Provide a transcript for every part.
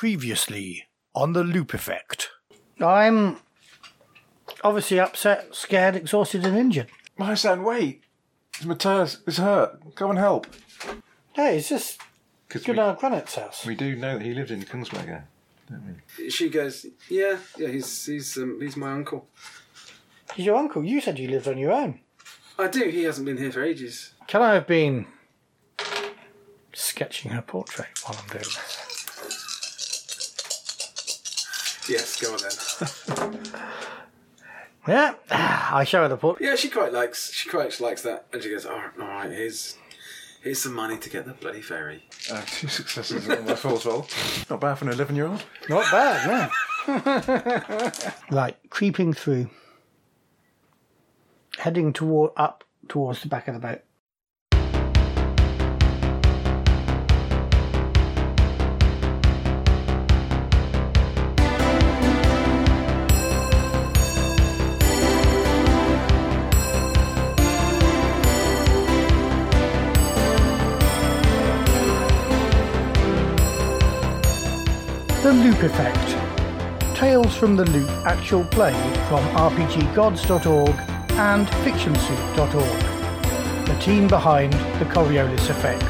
Previously on The Loop Effect. I'm obviously upset, scared, exhausted and injured. Marsan, wait! Matthias is hurt. Go and help. No, it's just good old Granite's house. We do know that he lived in Kungsberger, don't we? She goes, yeah, he's my uncle. He's your uncle? You said you lived on your own. I do. He hasn't been here for ages. Can I have been sketching her portrait while I'm doing this? Yes, go on then. Yeah, I show her the portrait. Yeah, she quite likes that. And she goes, all right, here's some money to get the bloody ferry. Two successes on my fourth roll. Not bad for an 11-year-old. Not bad, no. Right, creeping through. Heading up towards the back of the boat. The Loop Effect. Tales from the Loop actual play from RPGGods.org and FictionSoup.org. The team behind the Coriolis Effect.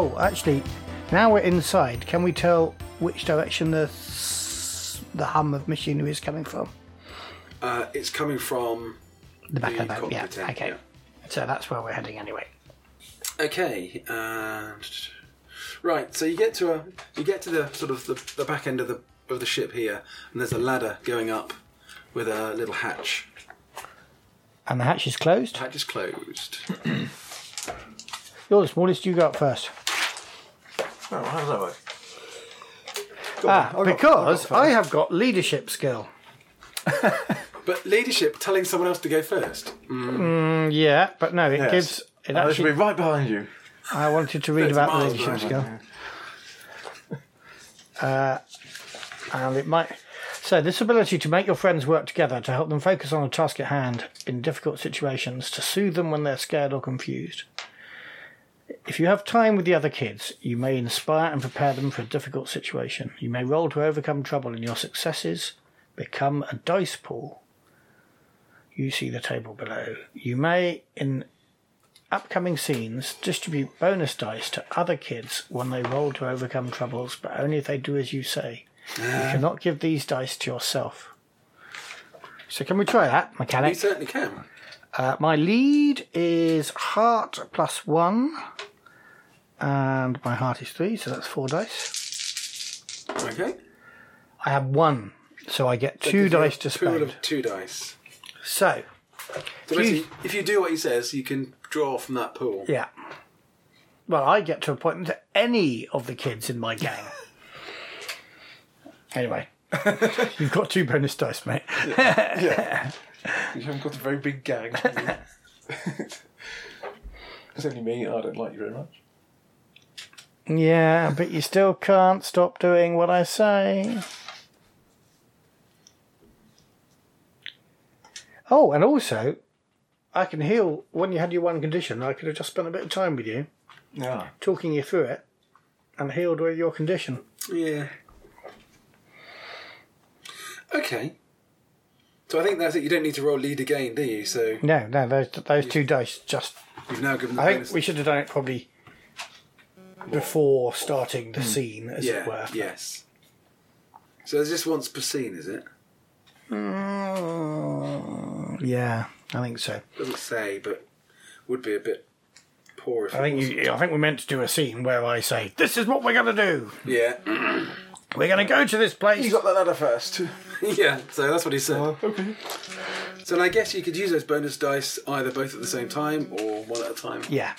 Oh, actually, now we're inside. Can we tell which direction the hum of machinery is coming from? It's coming from the back of the boat. Yeah. Okay. Yeah. So that's where we're heading, anyway. Okay. Right. So you get to the sort of the back end of the ship here, and there's a ladder going up with a little hatch. And the hatch is closed. The hatch is closed. You're the smallest. You go up first. Oh, how does that work? Because I have got leadership skill. But leadership, telling someone else to go first. Mm. Yeah, but no, it gives... It actually should be right behind you. I wanted to read about the leadership skill. And it might... So this ability to make your friends work together to help them focus on a task at hand in difficult situations, to soothe them when they're scared or confused. If you have time with the other kids, you may inspire and prepare them for a difficult situation. You may roll to overcome trouble, and your successes become a dice pool. You see the table below. You may, in upcoming scenes, distribute bonus dice to other kids when they roll to overcome troubles, but only if they do as you say. You cannot give these dice to yourself. So can we try that, mechanic? We certainly can. My lead is heart +1, and my heart is 3, so that's 4 dice. Okay. I have 1, so I get 2 dice to spend. A pool of 2 dice. So basically, if you do what he says, you can draw from that pool. Yeah. Well, I get to appoint them to any of the kids in my gang. Anyway, you've got 2 bonus dice, mate. Yeah. You haven't got a very big gang. It's only me. I don't like you very much. Yeah, but you still can't stop doing what I say. Oh, and also, I can heal when you had your one condition. I could have just spent a bit of time with you, talking you through it, and healed with your condition. Yeah. Okay. So I think that's it. You don't need to roll lead again, do you? So no, those 2 dice just... You've now given the bonus. We should have done it probably before starting the scene, as it were. Yes. So there's just once per scene, is it? Yeah, I think so. Doesn't say, but would be a bit poor if I think we're meant to do a scene where I say, "This is what we're going to do." Yeah. We're going to go to this place. You got that ladder first. Yeah, so that's what he said. Okay. So I guess you could use those bonus dice either both at the same time or one at a time. Yeah.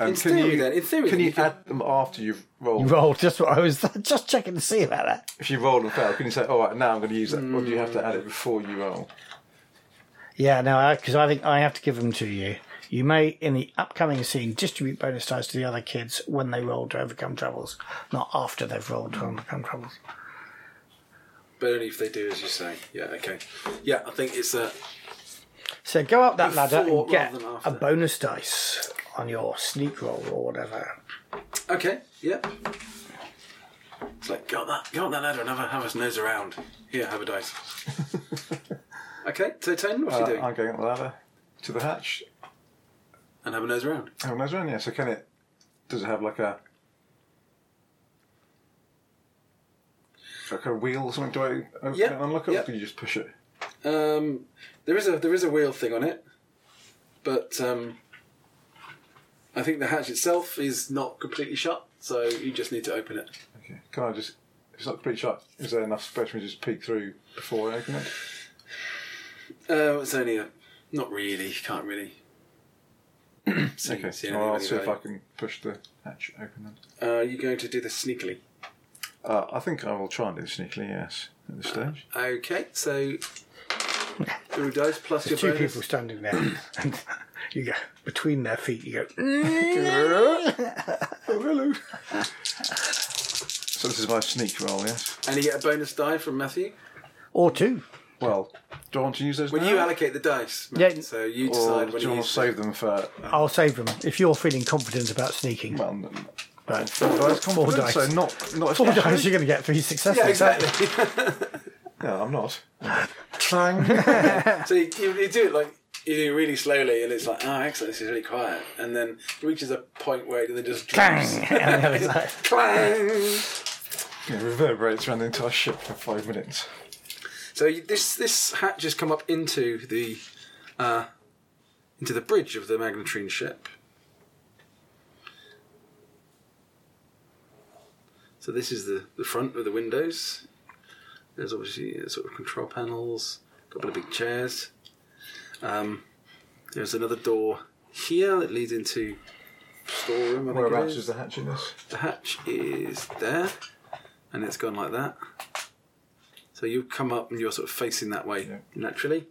In theory, can you add them after you've rolled? You rolled, just what I was just checking to see about that. If you rolled and failed, can you say, all right, now I'm going to use that, or do you have to add it before you roll? Yeah, no, because I think I have to give them to you. You may, in the upcoming scene, distribute bonus dice to the other kids when they roll to overcome troubles, not after they've rolled to overcome troubles. But only if they do, as you say. Yeah, okay. Yeah, I think it's that. So go up that ladder and get a bonus dice on your sneak roll or whatever. Okay, yeah. It's like, go up that ladder and have us nose around. Here, have a dice. Okay, so Tane, what's he doing? I'm going up the ladder to the hatch. And have a nose around. Have a nose around, yeah. So can it... Does it have like a wheel or something? Do I open it and unlock it, or do you just push it? There is a wheel thing on it, but I think the hatch itself is not completely shut, so you just need to open it. Okay. Can I just? If it's not completely shut, is there enough space for me to just peek through before I open it? It's only not really. You can't really. see well, I'll see if I can push the hatch open then. Are you going to do this sneakily? I think I will try and do this sneakily, yes, at this stage. Okay, so through dice plus your bonus. Two people standing there, and you go between their feet. You go. Oh, hello. So this is my sneak roll, yes. And you get a bonus die from Matthew, or two. Well, do I want to use those? Well, now? You allocate the dice, Matt, yeah. So you decide. Or do you want to save them for? I'll save them if you're feeling confident about sneaking. Well, right. Four dice. So not four dice. You're going to get three successes. Yeah, exactly. No, I'm not. Clang. So you do it like you do really slowly, and it's like, oh, excellent, this is really quiet, and then it reaches a point where it then just drops. Clang. Like, clang. It reverberates around the entire ship for 5 minutes. So this hatch has come up into the bridge of the magnetrine ship. So this is the front of the windows. There's obviously sort of control panels, a couple of big chairs. There's another door here that leads into storeroom. Whereabouts is the hatch in this? The hatch is there, and it's gone like that. So you come up and you're sort of facing that way, naturally.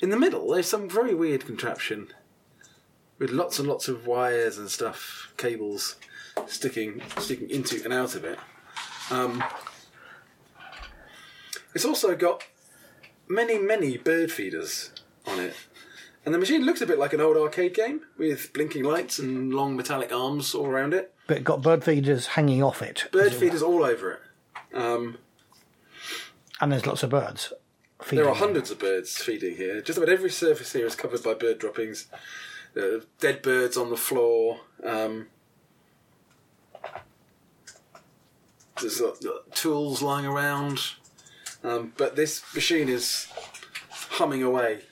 In the middle, there's some very weird contraption with lots and lots of wires and stuff, cables sticking into and out of it. It's also got many, many bird feeders on it. And the machine looks a bit like an old arcade game with blinking lights and long metallic arms all around it. But it got bird feeders hanging off it. Bird feeders all over it. And there's lots of birds feeding. There are hundreds of birds feeding here. Just about every surface here is covered by bird droppings. There are dead birds on the floor. There's tools lying around. But this machine is humming away,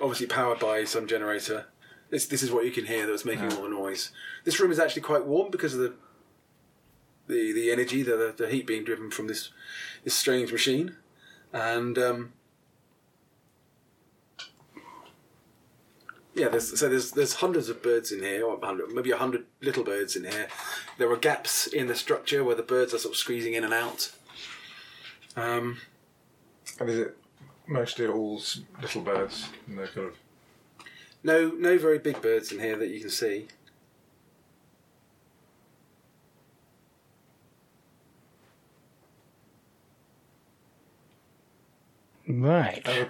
obviously powered by some generator. This is what you can hear that was making all the noise. This room is actually quite warm because of the energy, the heat being driven from this strange machine. And there's hundreds of birds in here, or maybe 100 little birds in here. There are gaps in the structure where the birds are sort of squeezing in and out. And is it mostly all little birds? No, kind of. No, very big birds in here that you can see. Right. Any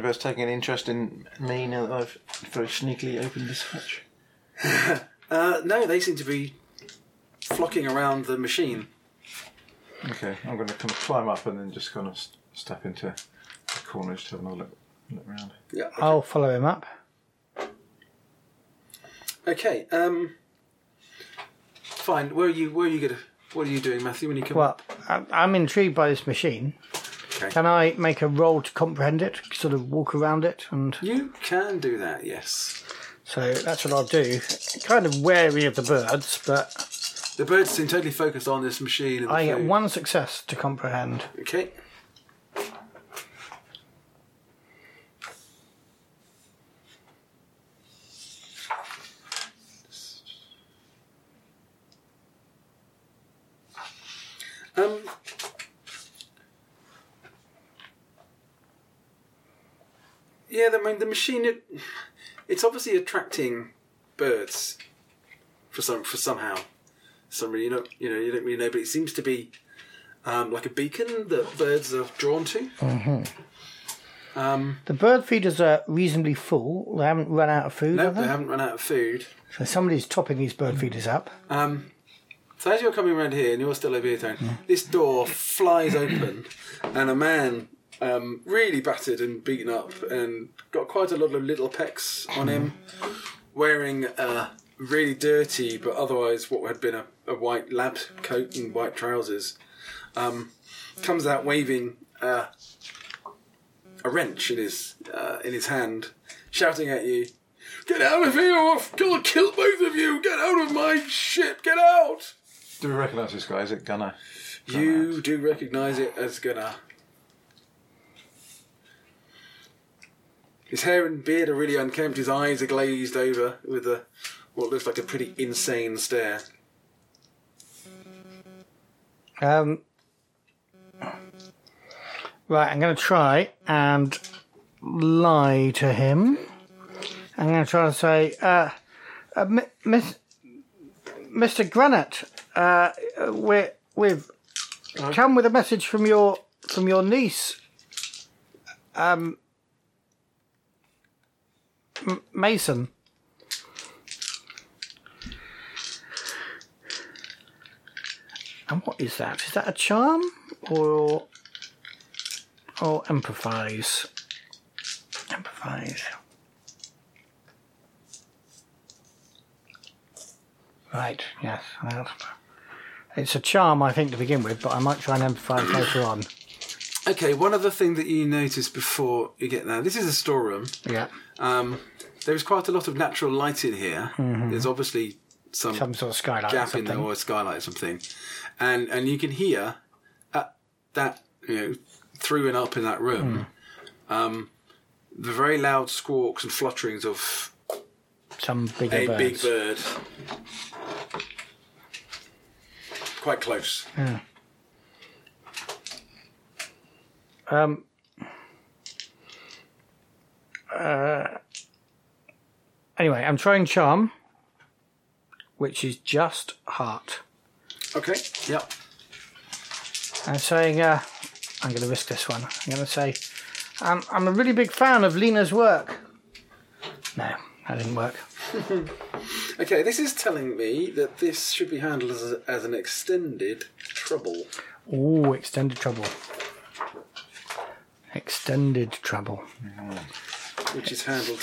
birds taking an interest in me now that I've very sneakily opened this hatch? No, they seem to be flocking around the machine. Okay, I'm going to kind of climb up and then just kind of step into the corner just to have another look around. Yeah, okay. I'll follow him up. Okay. Fine. What are you doing, Matthew? When you come up? Well, I'm intrigued by this machine. Okay. Can I make a roll to comprehend it? Sort of walk around it and. You can do that, yes. So that's what I'll do. Kind of wary of the birds, but. The birds seem totally focused on this machine. And I get one success to comprehend. Okay. The machine, It's obviously attracting birds somehow. You don't really know, but it seems to be like a beacon that birds are drawn to. Mm-hmm. The bird feeders are reasonably full. They haven't run out of food. No, they haven't run out of food. So somebody's topping these bird feeders up. So as you're coming around here, and you're still over here, Tony, this door flies open, and a man, really battered and beaten up, and got quite a lot of little pecks on him, wearing a really dirty, but otherwise what had been a white lab coat and white trousers, comes out waving a wrench in his hand, shouting at you, "Get out of here! I've got to kill both of you! Get out of my ship! Get out!" Do we recognise this guy? Is it Gunnar? You do recognise it as Gunnar. His hair and beard are really unkempt. His eyes are glazed over with what looks like a pretty insane stare. Right, I'm going to try and lie to him. I'm going to try and say, Mr. Granite, we've come with a message from your niece, Mason. And what is that? Is that a charm or empathize? Empathize. Right, yes. Well, it's a charm, I think, to begin with, but I might try and empathise later on. Okay, one other thing that you notice before you get there. This is a storeroom. Yeah. There is quite a lot of natural light in here. Mm-hmm. There's obviously some sort of skylight gap in there, or a skylight or something. And you can hear that, through and up in that room, the very loud squawks and flutterings of some big bird. Quite close. Yeah. Anyway, I'm trying charm, which is just heart. Okay. Yep. I'm saying, I'm going to risk this one. I'm going to say, I'm a really big fan of Lena's work. No, that didn't work. Okay, this is telling me that this should be handled as an extended trouble. Ooh, extended trouble. Extended trouble. Mm. Which is handled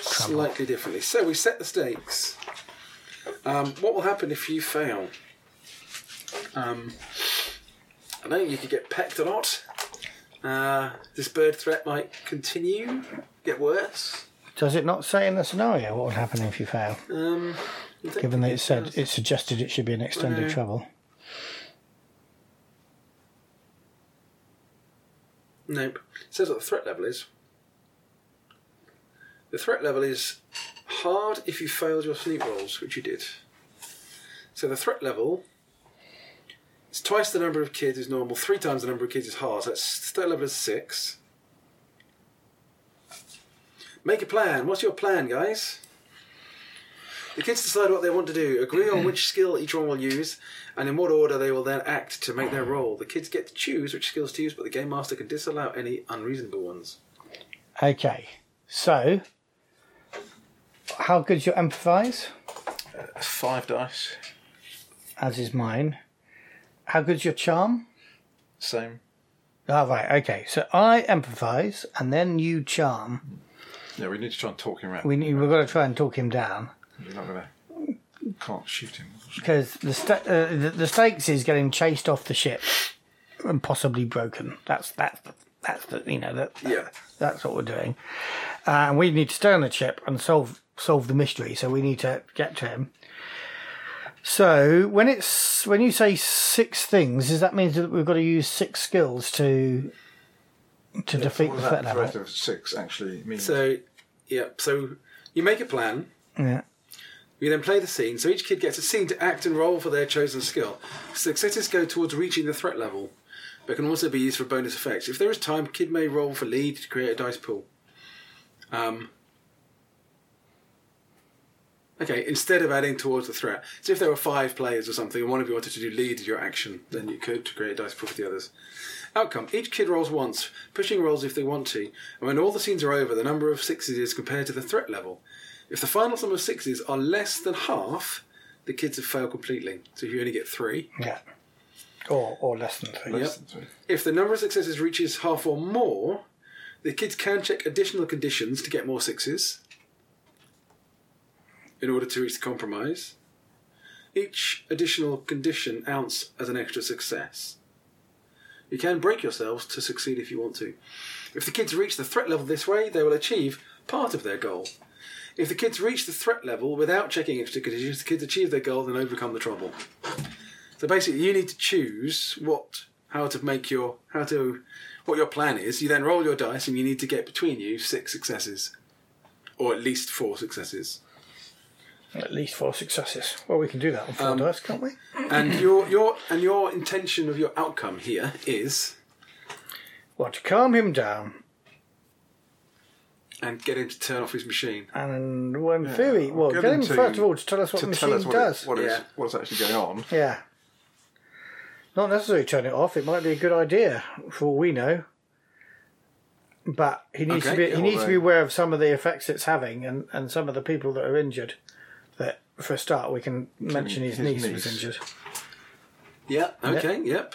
slightly differently. So we set the stakes. What will happen if you fail? I know you could get pecked a lot. This bird threat might continue, get worse. Does it not say in the scenario what would happen if you fail? Given that it suggested it should be an extended trouble. Nope. It says what the threat level is. The threat level is hard if you failed your sneak rolls, which you did. So the threat level is twice the number of kids is normal, 3 times the number of kids is hard. So that's threat level is 6. Make a plan. What's your plan, guys? The kids decide what they want to do, agree on which skill each one will use, and in what order they will then act to make their roll. The kids get to choose which skills to use, but the Game Master can disallow any unreasonable ones. Okay. So, how good's your empathise? 5 dice. As is mine. How good's your charm? Same. Oh, right. Okay. So, I empathise, and then you charm. Yeah, we need to try and talk him around. We've got to try and talk him down. You're not going to... Can't shoot him. Because the stakes is getting chased off the ship and possibly broken. That's what we're doing. And we need to stay on the ship and solve the mystery. So we need to get to him. So when you say 6 things, does that mean that we've got to use 6 skills to defeat the threat level? Of 6 actually means. So, yeah. So you make a plan. Yeah. We then play the scene. So each kid gets a scene to act and roll for their chosen skill. Successes go towards reaching the threat level, but can also be used for bonus effects. If there is time, kid may roll for lead to create a dice pool. okay, instead of adding towards the threat. So if there were five players or something, and one of you wanted to do lead your action, then you could to create a dice pool for the others. Outcome. Each kid rolls once, pushing rolls if they want to, and when all the scenes are over, the number of sixes is compared to the threat level. If the final sum of sixes are less than half, the kids have failed completely. So if you only get three. Yeah. Or less than three. Yep. Less than three. If the number of successes reaches half or more, the kids can check additional conditions to get more sixes in order to reach the compromise. Each additional condition counts as an extra success. You can break yourselves to succeed if you want to. If the kids reach the threat level this way, they will achieve part of their goal. If the kids reach the threat level without checking extra conditions, the kids achieve their goal and overcome the trouble. So basically, you need to choose what your plan is. You then roll your dice, and you need to get between you six successes, or at least four successes. At least four successes. Well, we can do that on four dice, can't we? And your intention of your outcome here is to calm him down and get him to turn off his machine. And get him first of all to tell us what the machine does. What's actually going on? Yeah. Not necessarily turn it off. It might be a good idea, for all we know. But he needs to be aware of some of the effects it's having, and some of the people that are injured. That, for a start, we can mention his niece was injured. Yeah. Okay. Yep.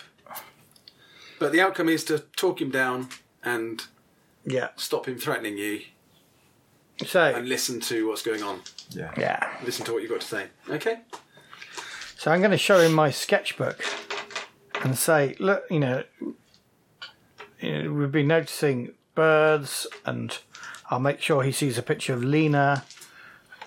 But the outcome is to talk him down and stop him threatening you. And listen to what's going on. Yeah. Yeah. Listen to what you've got to say. Okay. So I'm going to show him my sketchbook. And say, look, we've been noticing birds, and I'll make sure he sees a picture of Lena.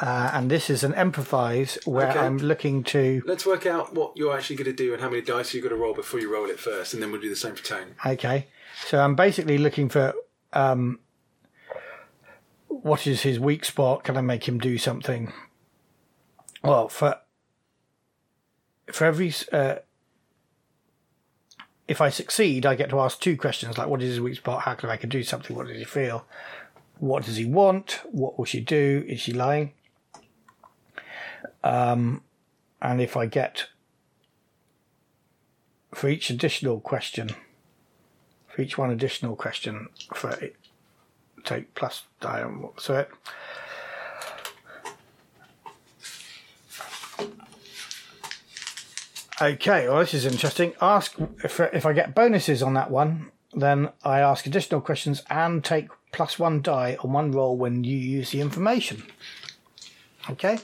And this is an empathize where I'm looking to. Let's work out what you're actually going to do and how many dice you've got to roll before you roll it first, and then we'll do the same for tone. Okay. So I'm basically looking for what is his weak spot? Can I make him do something? Well, for every. If I succeed, I get to ask two questions, like what is his weak spot, how can I do something, what does he feel, what does he want, what will she do, is she lying? And if I get, for each one additional question, take plus die and what's it. Okay, well, this is interesting. Ask if I get bonuses on that one, then I ask additional questions and take plus one die on one roll when you use the information. Okay.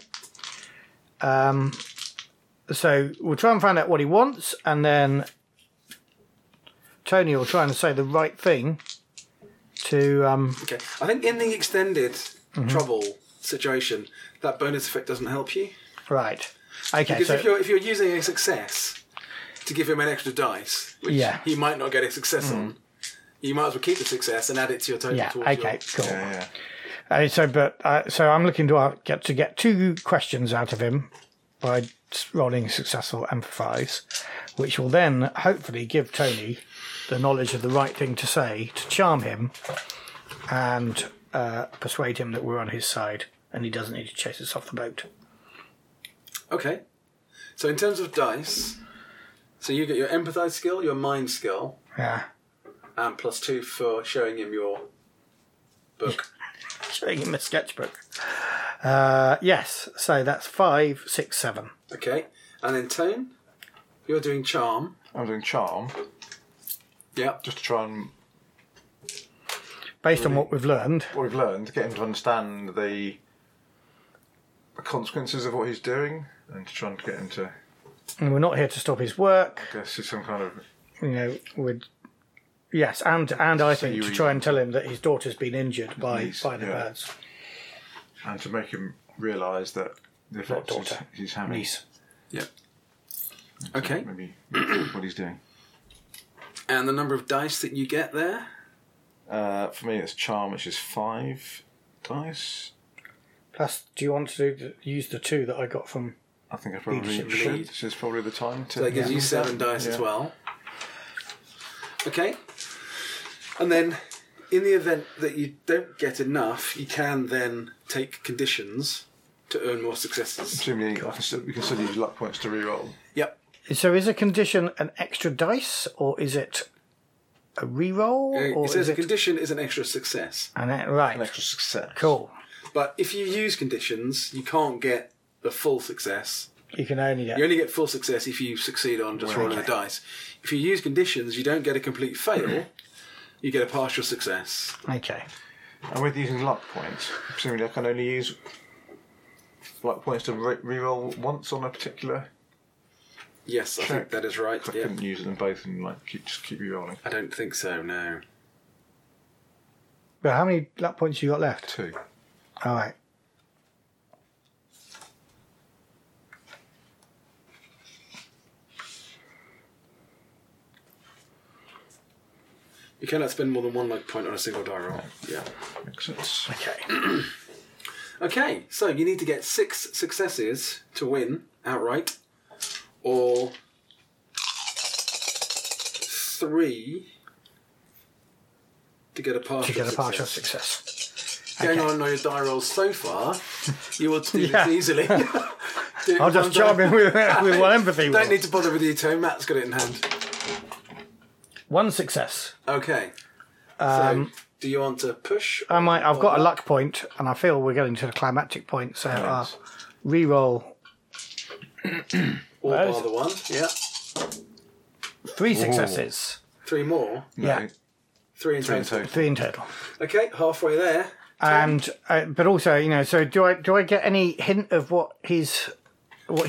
So we'll try and find out what he wants, and then Tony will try and say the right thing to... Okay, I think in the extended trouble situation, that bonus effect doesn't help you. Right. Okay, because if you're using a success to give him an extra dice, which he might not get a success on, you might as well keep the success and add it to your total. Yeah. Cool. Yeah. So I'm looking to get two questions out of him by rolling successful empathize, which will then hopefully give Tony the knowledge of the right thing to say to charm him and persuade him that we're on his side and he doesn't need to chase us off the boat. Okay, so in terms of dice, so you get your empathize skill, your mind skill, and plus two for showing him your book, showing him a sketchbook. Yes, so that's 5, 6, 7. Okay, and then tone, you're doing charm. I'm doing charm. Yeah, just to try and based on what we've learned, get him to understand the consequences of what he's doing. And to try and get him to... And we're not here to stop his work. I guess it's some kind of... Yes, and I think to try and tell him that his daughter's been injured by the birds. And to make him realise that the effect he's having... Niece. Yep. So okay. Maybe what he's doing. And the number of dice that you get there? For me, it's charm, which is 5 dice. Plus, do you want to use the 2 that I got from... I think I probably should. This is probably the time to... So that gives you 7 dice as well. Okay. And then, in the event that you don't get enough, you can then take conditions to earn more successes. Presumably, you can still use luck points to reroll. Yep. So is a condition an extra dice, or is it a reroll? It says a condition is an extra success. Right. An extra success. Cool. But if you use conditions, you can't get the full success. You only get full success if you succeed on just rolling a dice. If you use conditions, you don't get a complete fail. You get a partial success. Okay. And with using luck points, presumably I can only use luck points to reroll once on a particular... Yes, I think that is right. I couldn't use them both and just keep rerolling. I don't think so, no. Well, how many luck points you got left? 2. All right. You cannot spend more than one luck point on a single die roll. Yeah. Makes sense. Okay. Okay, so you need to get 6 successes to win outright, or 3 to get a partial success. Going on your die rolls so far, you will do this easily. I'll just jump in with one empathy. Don't need to bother with you two. Matt's got it in hand. 1 success. Okay. So do you want to push? I've got a luck point, and I feel we're getting to the climactic point, so I'll reroll. Or bar the 1, yeah. 3 successes. 3 more? No. Yeah. 3 in total. 3 in total. Okay, halfway there. And but also, so do I get any hint of what he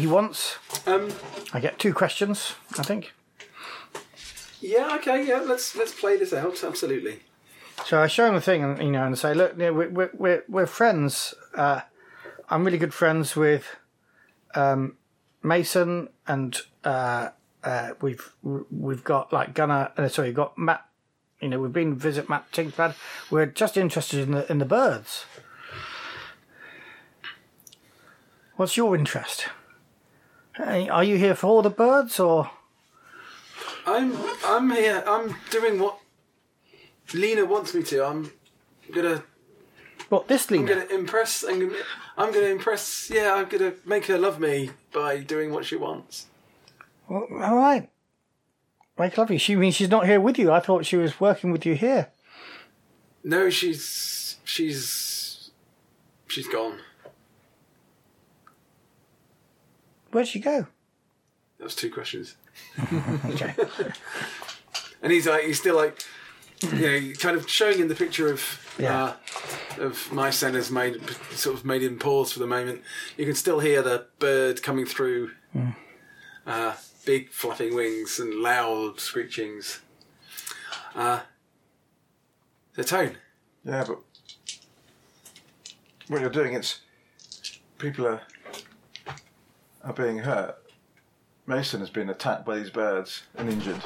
wants? I get 2 questions, I think. Yeah. Okay. Yeah. Let's play this out. Absolutely. So I show him the thing, and and say, look, we're friends. I'm really good friends with Mason, and we've got we've got Matt. We've been to visit Matt Tinkerpad. We're just interested in the birds. What's your interest? Are you here for all the birds, or? I'm here. I'm doing what Lena wants me to. I'm gonna. What, this Lena? I'm gonna impress. Yeah, I'm gonna make her love me by doing what she wants. Well, all right. Make love you. She means she's not here with you. I thought she was working with you here. No, she's gone. Where'd she go? That was 2 questions. Okay. And he's still kind of showing him the picture of my son has made him pause for the moment. You can still hear the bird coming through, big flapping wings and loud screechings. The tone. Yeah, but what you're doing, it's people are being hurt. Mason has been attacked by these birds and injured.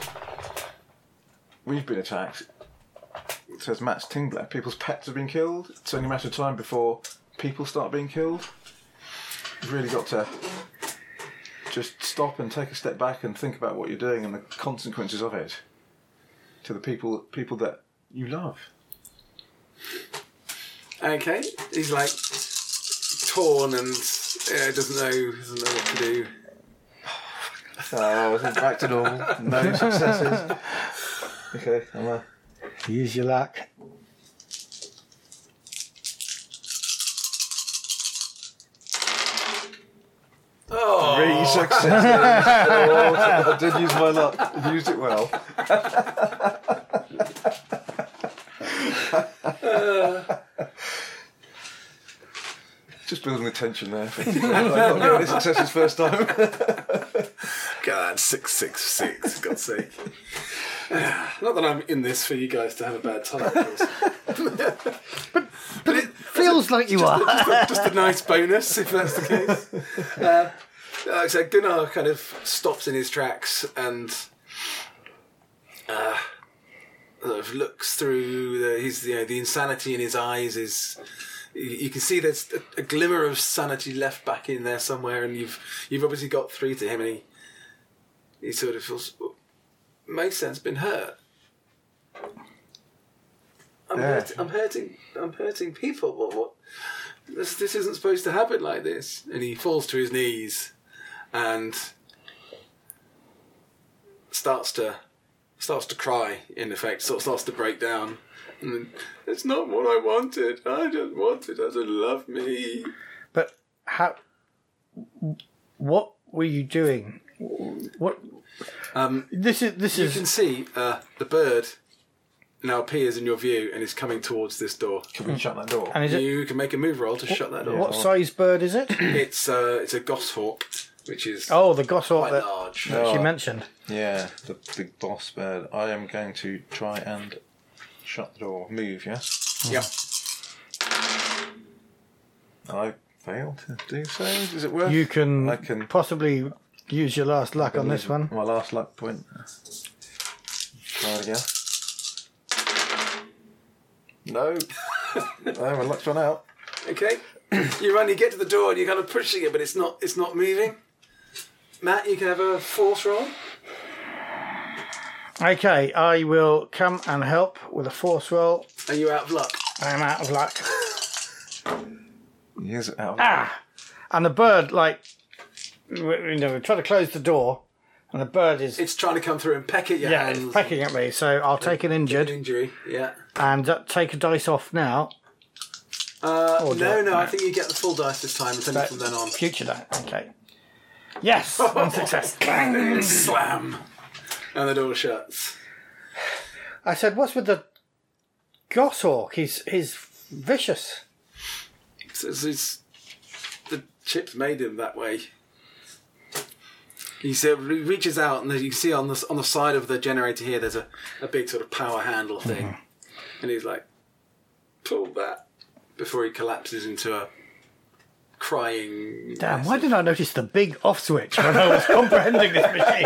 We've been attacked. It says Matt's Tingler. People's pets have been killed. It's only a matter of time before people start being killed. You've really got to just stop and take a step back and think about what you're doing and the consequences of it to the people that you love. Okay. He's torn and doesn't know what to do. I wasn't back to normal. No successes. Okay, I'm up. Use your luck. 3 successes. I did use my luck. I used it well. Just building the tension there. I'm not getting this successes first time. God, 666, for God's sake. Not that I'm in this for you guys to have a bad time, of course. but it feels like you are. Just a nice bonus, if that's the case. So Gunnar kind of stops in his tracks and sort of looks through his, the insanity in his eyes is... You can see there's a glimmer of sanity left back in there somewhere, and you've obviously got through to him, and he sort of feels, Mason's been hurt. I'm hurting people. What? this isn't supposed to happen like this. And he falls to his knees and starts to cry, in effect, sort of starts to break down. And it's not what I wanted. I don't want it. I don't love me. But how? What were you doing? What? This is. You can see the bird now appears in your view and is coming towards this door. Can we shut that door? And you can make a move roll to shut that door. What size bird is it? It's a goshawk, which is the goshawk that large. That she mentioned. Yeah, the big boss bird. I am going to try and shut the door. Move, yeah? Yeah. I failed to do so. Is it worth? I can possibly use your last luck on this one. My last luck point. Try it again. No. My luck's run out. Okay. You run, you get to the door, and you're kind of pushing it, but it's not moving. Matt, you can have a force roll. Okay, I will come and help with a force roll. Are you out of luck? I am out of luck. He is out of luck. And the bird, we try to close the door, and the bird is... It's trying to come through and peck at your hands. Yeah, it's pecking at me, so I'll take an injured. Injury, yeah. And take a dice off now. No, I think you get the full dice this time, and from then on. Future dice, okay. Yes, one success. Bang! Slam! And the door shuts. I said, what's with the goshawk? He's vicious. It's the chips made him that way. He reaches out, and you can see on the side of the generator here, there's a big sort of power handle thing. Mm-hmm. And he's like, pull that, before he collapses into a crying... Damn, why didn't I notice the big off switch when I was comprehending this machine?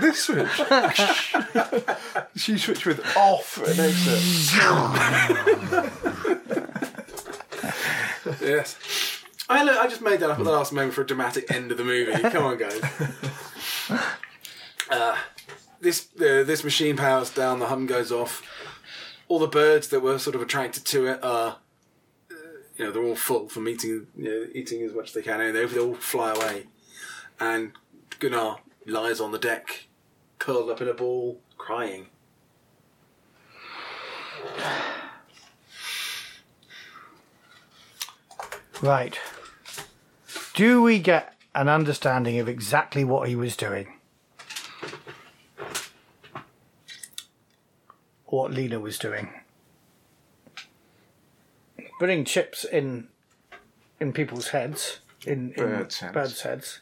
This switch. She switched with off and exit. Yes. I just made that up at the last moment for a dramatic end of the movie. Come on, guys. This machine powers down. The hum goes off. All the birds that were sort of attracted to it are, they're all full from eating, eating as much as they can. And they all fly away. And Gunnar lies on the deck, curled up in a ball, crying. Right. Do we get an understanding of exactly what he was doing? Or what Lena was doing? Putting chips in people's heads, in birds' heads.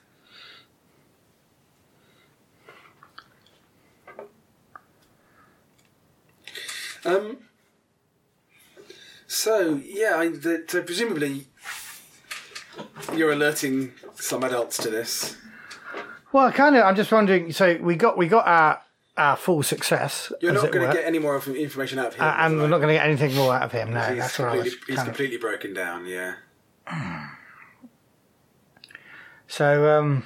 So presumably you're alerting some adults to this. Well, I'm just wondering. So we got our full success. You're not going to get any more information out of him, and we're not going to get anything more out of him. No, that's what I was. He's completely broken down. Yeah. So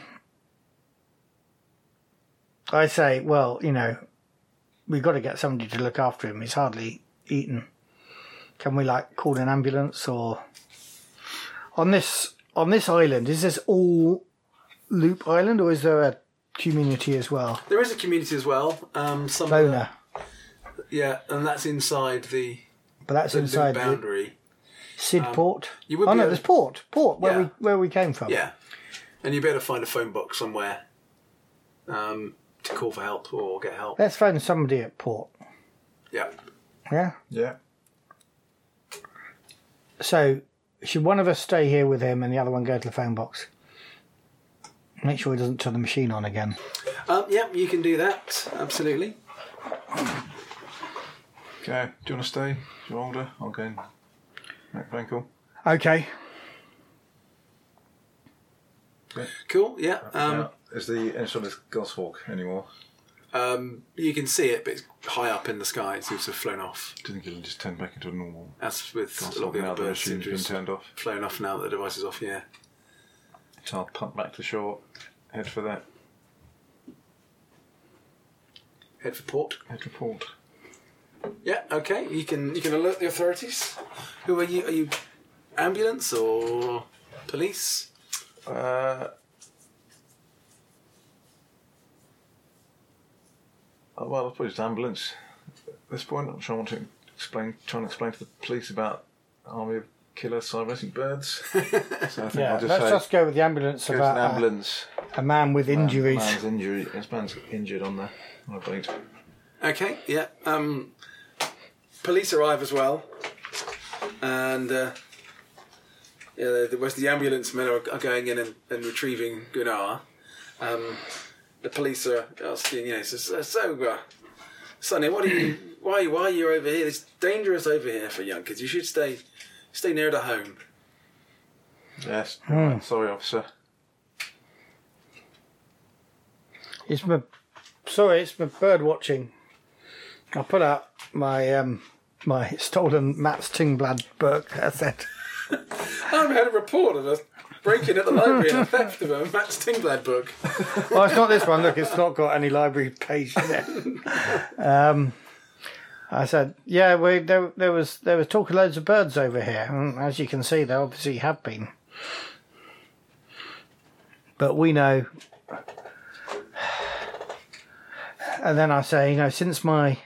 I say, well, we've got to get somebody to look after him. He's hardly eaten. Can we call an ambulance or on this island? Is this all Loop Island, or is there a community as well? There is a community as well. Lona. Yeah, and that's inside the. But that's inside the boundary. Sidport. There's Port where we came from. Yeah, and you better find a phone box somewhere. To call for help or get help. Let's phone somebody at Port. Yeah. Yeah? Yeah. So, should one of us stay here with him and the other one go to the phone box? Make sure he doesn't turn the machine on again. Yep, you can do that. Absolutely. Okay. Do you want to stay? You're older. I'll go and make a phone call. Okay. Okay. Cool, yeah. Is the any sort of goshawk anymore? You can see it, but it's high up in the sky. It seems to have flown off. Do you think it'll just turn back into a normal? As with a lot of the other birds, it's been turned off. Flown off now that the device is off. Yeah. So I'll punt back to shore. Head for that. Head for port. Yeah, okay. You can alert the authorities. Who are you? Are you ambulance or police? Well, I'll put it to ambulance. At this point, I'm sure I want to try and explain to the police about army of killer cybernetic birds. So I think I'll just let's go with the ambulance about ambulance. A man with injuries. This man's injured on the blade. Okay, yeah. Police arrive as well, and whereas the ambulance men are going in and retrieving Gunnar, the police are asking, Sonny, why are you over here? It's dangerous over here for young kids. You should stay nearer to home. Yes. Sorry, officer. It's my bird watching. I put out my my stolen Matt's Tingblad book. I said, I've had a report of a break-in at the library and a theft of a Matt's Tingblad book. Well, it's not this one. Look, it's not got any library page in it. I said, there was talk of loads of birds over here, and as you can see, they obviously have been. But we know. And then I say, since my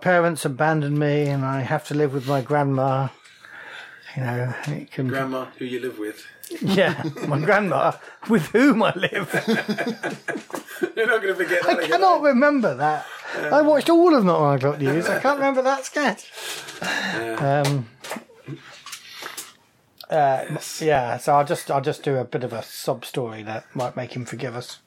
parents abandoned me and I have to live with my grandma, it can... Grandma, who you live with. Yeah, my grandma, with whom I live. You're not going to forget that. I cannot remember that. I watched all of 9 o'clock news. I can't remember that sketch. Yes. Yeah, so I'll just do a bit of a sob story that might make him forgive us.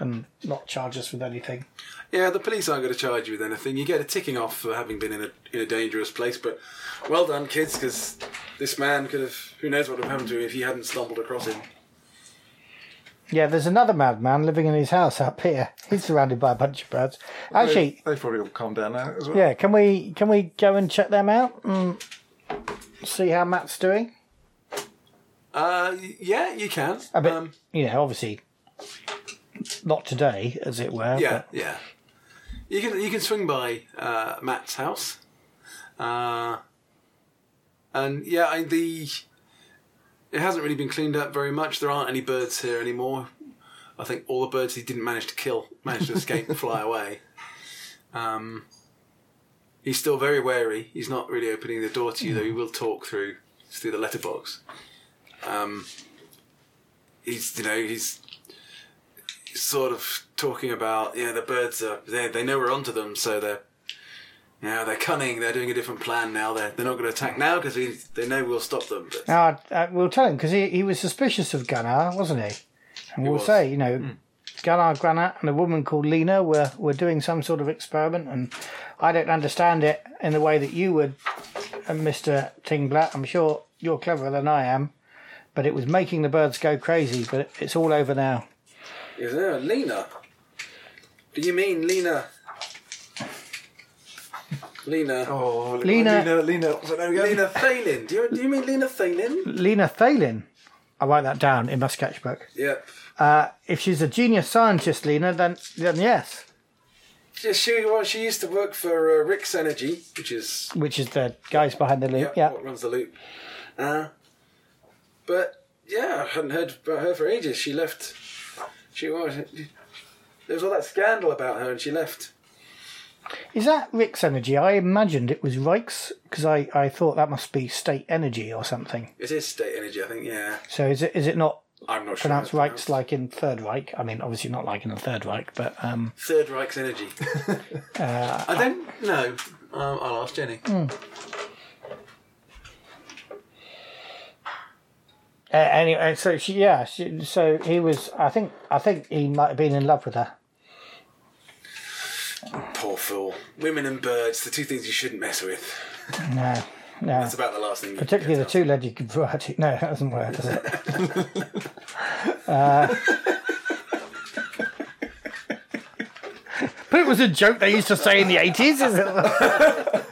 And not charge us with anything. Yeah, the police aren't going to charge you with anything. You get a ticking off for having been in a dangerous place, but well done, kids, because this man could have... Who knows what would have happened to him if he hadn't stumbled across him. Yeah, there's another madman living in his house up here. He's surrounded by a bunch of birds. Actually... They've probably all calmed down now as well. Yeah, can we go and check them out and see how Matt's doing? Yeah, you can. But, obviously... Not today, as it were. Yeah, but. Yeah. You can swing by Matt's house, and yeah, it hasn't really been cleaned up very much. There aren't any birds here anymore. I think all the birds he didn't manage to kill managed to escape and fly away. He's still very wary. He's not really opening the door to you, though. He will talk through the letterbox. He's sort of talking about the birds are they know we're onto them, so they're they're cunning. They're doing a different plan now. They're not going to attack now because they know we'll stop them. But. Now we'll tell him because he was suspicious of Gunnar, wasn't he? And we'll say Gunnar Granat and a woman called Lena were doing some sort of experiment, and I don't understand it in the way that you would, Mr. Tingblatt. I'm sure you're cleverer than I am, but it was making the birds go crazy. But it's all over now. Is there Lena? Do you mean Lena? Lena. Oh, Lena. Lena Thalen. Do you mean Lena Thalen? Lena Thalen. I write that down in my sketchbook. Yep. If she's a genius scientist, Lena, then yes. She used to work for Riks Energi, which is the guys behind the loop. Yeah. What runs the loop? But yeah, I hadn't heard about her for ages. She left. There was all that scandal about her, and she left. Is that Riks Energi? I imagined it was Riks, because I thought that must be state energy or something. It is state energy, I think, yeah. So is it not? I'm not pronounced sure Riks like in Third Reich. I mean, obviously not like in the Third Reich, but Third Reich's energy. I don't know. I'll ask Jenny. Anyway, so so he was. I think he might have been in love with her. Poor fool. Women and birds, the two things you shouldn't mess with. No. That's about the last thing. Particularly the two-legged variety. No, that doesn't work, does it? But it was a joke they used to say in the 80s, isn't it?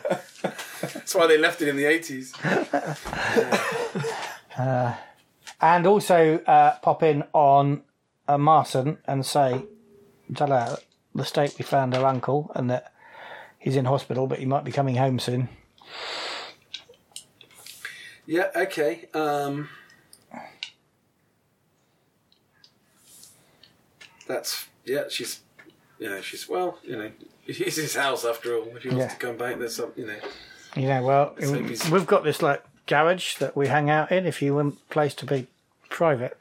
That's why they left it in the 80s. And also pop in on Marson and tell her the state we found her uncle and that he's in hospital, but he might be coming home soon. Yeah, okay. That's, yeah, she's, you know, she's, well, you know, it's his house after all. If he wants to come back, there's some, you know. You know, well, we've got this, like, garage that we hang out in if you want a place to be private.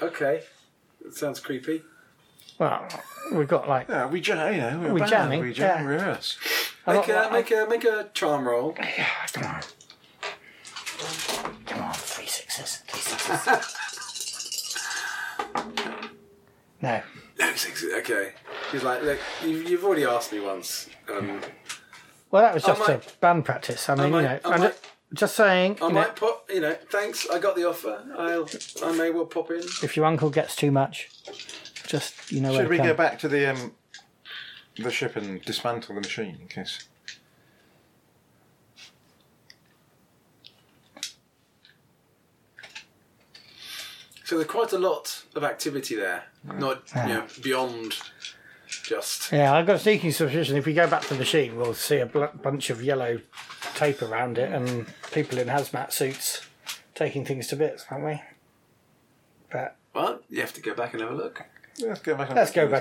Okay. That sounds creepy. Well, we've got, like... Yeah, we jam, you know, we're jamming. We jam in reverse. Make a charm roll. Yeah, come on. Come on, three sixes. No. No sixes, okay. He's like, look, you've already asked me once. Well, that was just a band practice. I mean, just saying. I might pop, you know, thanks, I got the offer. I may well pop in. If your uncle gets too much, just, you know. Should we go back to the ship and dismantle the machine in case? So there's quite a lot of activity there, you know, beyond just... Yeah, I've got a sneaking suspicion if we go back to the machine, we'll see a bunch of yellow tape around it and people in hazmat suits taking things to bits, aren't we? But... Well, you have to go back and have a look. Yeah, let's go back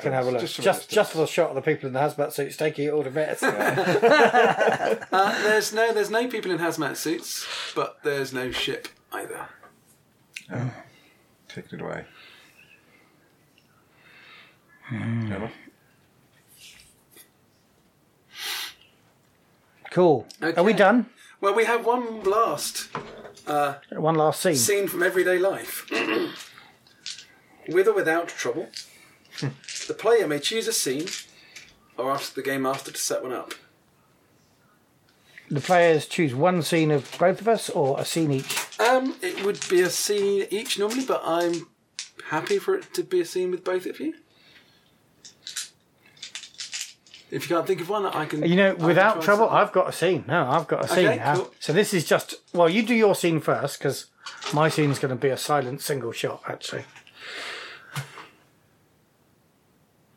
and have a look. Just for the shot of the people in the hazmat suits taking it all to bits. There's no people in hazmat suits, but there's no ship either. Oh. Take it away. Cool. Okay. Are we done? Well, we have one last scene. Scene from everyday life. With or without trouble, the player may choose a scene or ask the game master to set one up. The players choose one scene of both of us, or a scene each? It would be a scene each normally, but I'm happy for it to be a scene with both of you. If you can't think of one, I can... You know, without trouble, I've got a scene. No, I've got a scene. Okay, cool. So this is just... Well, you do your scene first, because my scene's going to be a silent single shot, actually.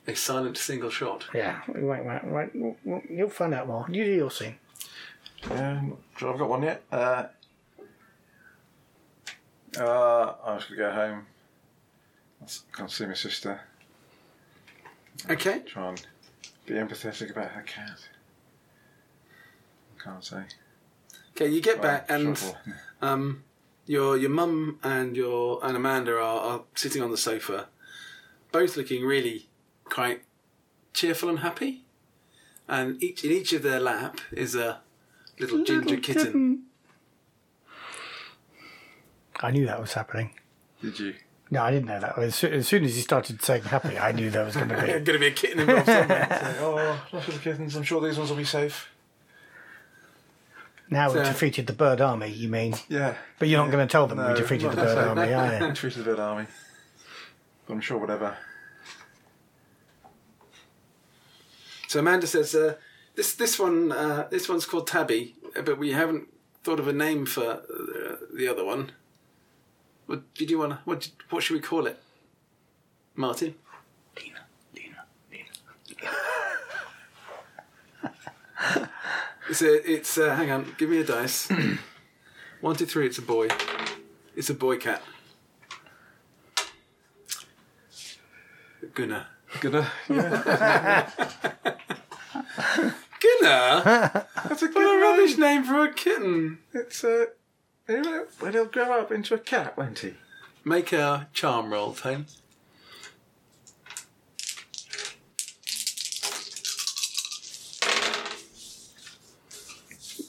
A silent single shot? Yeah. Wait. You'll find out more. You do your scene. Yeah, I'm not sure I've got one yet. I'm just going to go home. I can't see my sister. Okay. Try and be empathetic about her cat. I can't say. Okay, you get back and your mum and Amanda are sitting on the sofa, both looking really quite cheerful and happy. And in each of their lap is a little ginger kitten. I knew that was happening. Did you? No, I didn't know that. As soon as he started saying happy, I knew there was going to be... going to be a kitten involved somewhere. So, lots of kittens. I'm sure these ones will be safe. Now we've defeated the bird army, you mean? Yeah. But you're not going to tell them we defeated the bird army, are you? We defeated the bird army. But I'm sure whatever. So Amanda says, this one's called Tabby, but we haven't thought of a name for the other one. What should we call it, Martin? Lena. It's hang on, give me a dice. 1, 2, 3. It's a boy. It's a boy cat. Gunnar. Yeah. Gunnar. That's a rubbish name for a kitten. It's a... When he'll grow up into a cat, won't he? Make a charm roll, Tane.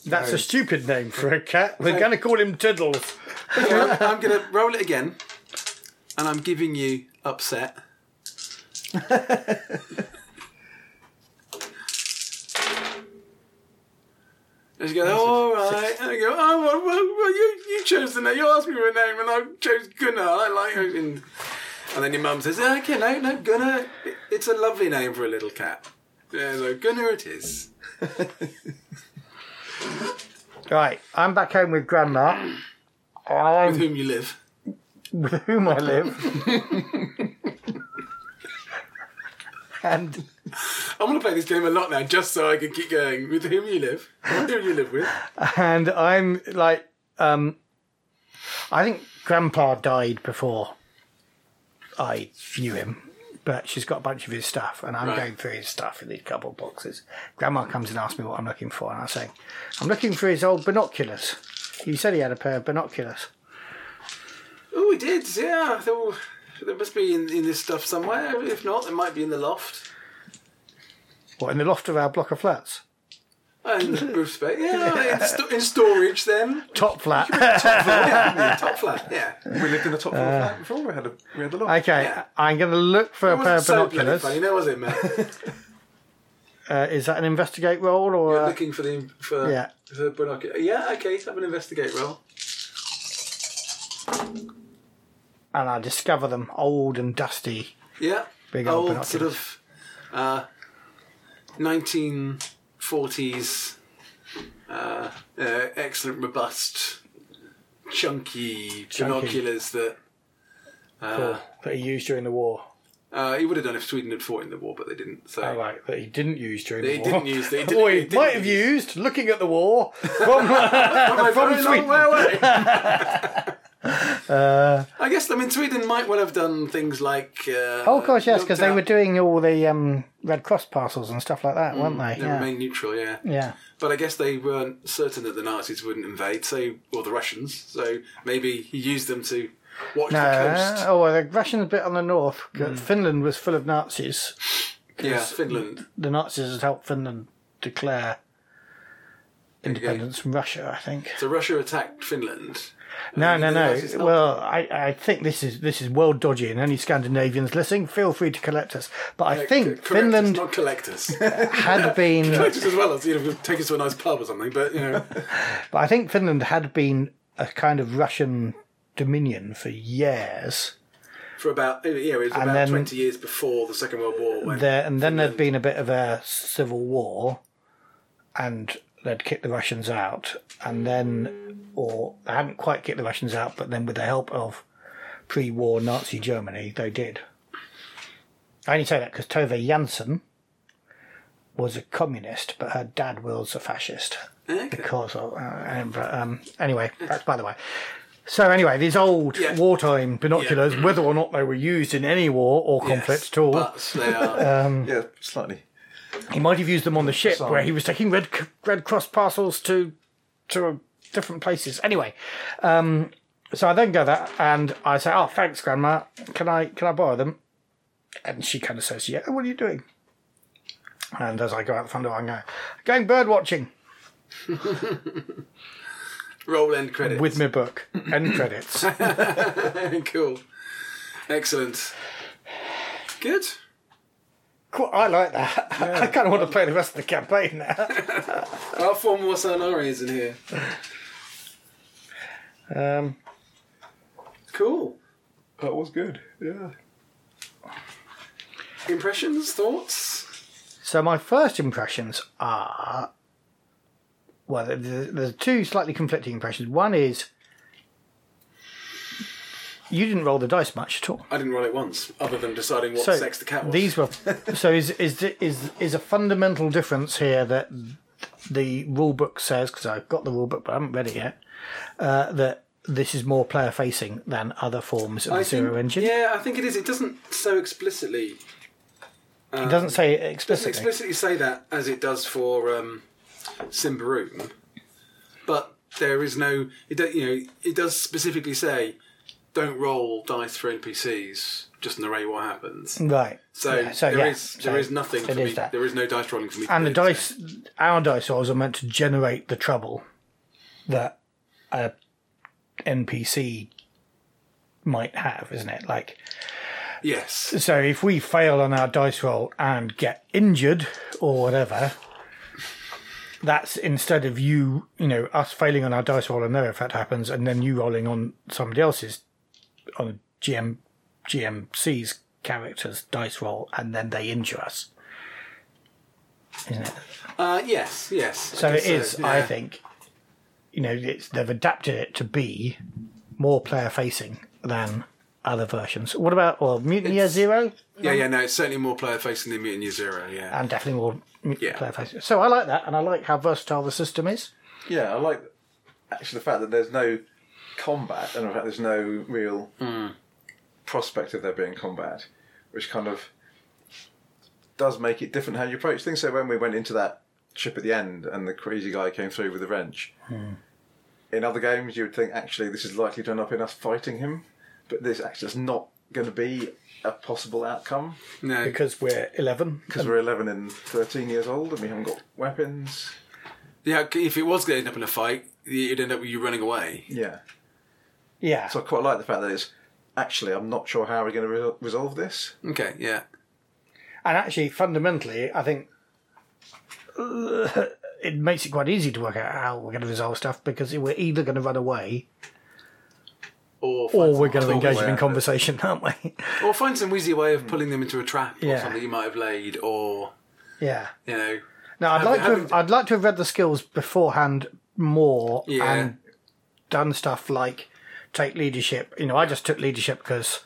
That's a stupid name for a cat. We're going to call him Tiddles. I'm going to roll it again, and I'm giving you upset. And she goes, all right. And I go, well, you chose the name. You asked me for a name, and I chose Gunnar. I like her. And then your mum says, okay, no, Gunnar. It's a lovely name for a little cat. Yeah, so Gunnar it is. Right, I'm back home with Grandma. With whom you live. With whom I live. And I'm going to play this game a lot now, just so I can keep going. With whom you live? With whom you live with? And I'm like, I think Grandpa died before I knew him, but she's got a bunch of his stuff, and I'm going through his stuff in these cardboard boxes. Grandma comes and asks me what I'm looking for, and I say, I'm looking for his old binoculars. He said he had a pair of binoculars. Oh, he did, yeah. There must be in this stuff somewhere. If not, it might be in the loft. What, in the loft of our block of flats? In the roof space, yeah. In storage, then. Top flat. Top flat, yeah. We lived in the top floor flat before we had the loft. Okay, yeah. I'm going to look for a pair of binoculars. Bloody funny, now was it, Matt? Is that an investigate roll or? You're looking for the for binoculars. Yeah, okay. So I have an investigate roll. And I discover them old and dusty. Yeah, big old binoculars. Sort of 1940s, excellent, robust, chunky binoculars that that he used during the war. He would have done if Sweden had fought in the war, but they didn't. So that he didn't use during the war. Didn't use. They didn't, or he might have used looking at the war from from Sweden. Long way away. I guess Sweden might well have done things like oh gosh, yes, because they were doing all the Red Cross parcels and stuff like that, weren't they? They remained neutral, yeah. But I guess they weren't certain that the Nazis wouldn't invade, or the Russians. So maybe he used them to watch the coast. Oh, well, the Russians bit on the north. Finland was full of Nazis. Yeah, Finland. The Nazis had helped Finland declare independence from Russia, I think. So Russia attacked Finland. No. Well, I think this is well dodgy, and any Scandinavians listening, feel free to collect us. But I think Finland, not collectors, had been collectors as well. Take us to a nice pub or something, but But I think Finland had been a kind of Russian dominion for years. For about it was 20 years before the Second World War. Then there'd been a bit of a civil war, and they'd kicked the Russians out, and then, or they hadn't quite kicked the Russians out, but then with the help of pre-war Nazi Germany, they did. I only say that because Tove Jansen was a communist, but her dad was a fascist. Okay. Because of... anyway, that's by the way. So anyway, these old wartime binoculars, whether or not they were used in any war or conflict at all... But they are. Slightly... He might have used them on the ship where he was taking Red Cross parcels to different places. Anyway, so I then go there and I say, "Oh, thanks, Grandma. Can I borrow them?" And she kind of says, "Yeah. What are you doing?" And as I go out the front door, I go, "Going bird watching." Roll end credits with my book. End credits. Cool. Excellent. Good. I like that. Yeah. I kind of want to play the rest of the campaign now. Our form was Sonari's in here. Cool. That was good, yeah. Impressions, thoughts? So my first impressions are... Well, there's two slightly conflicting impressions. One is... You didn't roll the dice much at all. I didn't roll it once, other than deciding what sex the cat was. These were so is a fundamental difference here that the rule book says, because I've got the rule book but I haven't read it yet, that this is more player facing than other forms of the Zero Engine. Yeah, I think it is. It doesn't so explicitly. It doesn't say it explicitly. It doesn't explicitly say that as it does for Simbaroon, but there is no. It does specifically say. Don't roll dice for NPCs. Just narrate what happens. Right. So there is nothing for me. There is no dice rolling for me. And our dice rolls are meant to generate the trouble that a NPC might have, isn't it? Like, yes. So if we fail on our dice roll and get injured or whatever, that's instead of us failing on our dice roll and their effect happens, and then you rolling on somebody else's. On GMC's character's dice roll, and then they injure us, isn't it? Yes. So it is. Yeah. I think they've adapted it to be more player facing than other versions. What about, well, Mutant Year Zero? Yeah, no, it's certainly more player-facing than Mutant Year Zero, yeah. And definitely more player-facing. So I like that, and I like how versatile the system is. Yeah, I like actually the fact that there's no combat, and in fact there's no real prospect of there being combat, which kind of does make it different how you approach things. So when we went into that ship at the end and the crazy guy came through with a wrench, in other games you would think, actually, this is likely to end up in us fighting him. But this actually is not going to be a possible outcome. No. Because we're 11. Because we're 11 and 13 years old and we haven't got weapons. Yeah, if it was going to end up in a fight, it'd end up with you running away. Yeah. So I quite like the fact that it's, actually, I'm not sure how we're going to resolve this. Okay, yeah. And actually, fundamentally, I think it makes it quite easy to work out how we're going to resolve stuff, because we're either going to run away Or we're going to engage them in conversation, aren't we? Or find some wheezy way of pulling them into a trap or something you might have laid, or you know. Now I'd like to have read the skills beforehand more and done stuff like take leadership. You know, I just took leadership because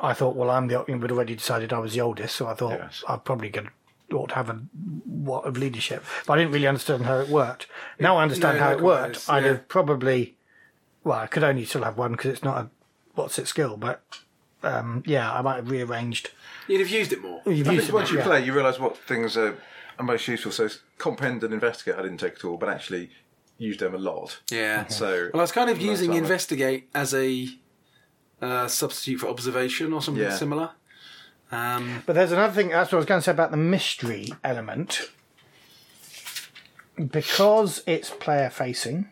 I thought, well, we'd already decided I was the oldest, so I thought I probably ought to have a lot of leadership, but I didn't really understand how it worked. Now I understand how it worked. I'd have probably. Well, I could only still have one because it's not a what's-it skill, but, I might have rearranged. You'd have used it more. Once you play, you realise what things are most useful. So Comprehend and Investigate I didn't take at all, but actually used them a lot. Yeah. Okay. So, well, I was kind of using Investigate as a substitute for Observation or something similar. But there's another thing, that's what I was going to say about the mystery element. Because it's player-facing,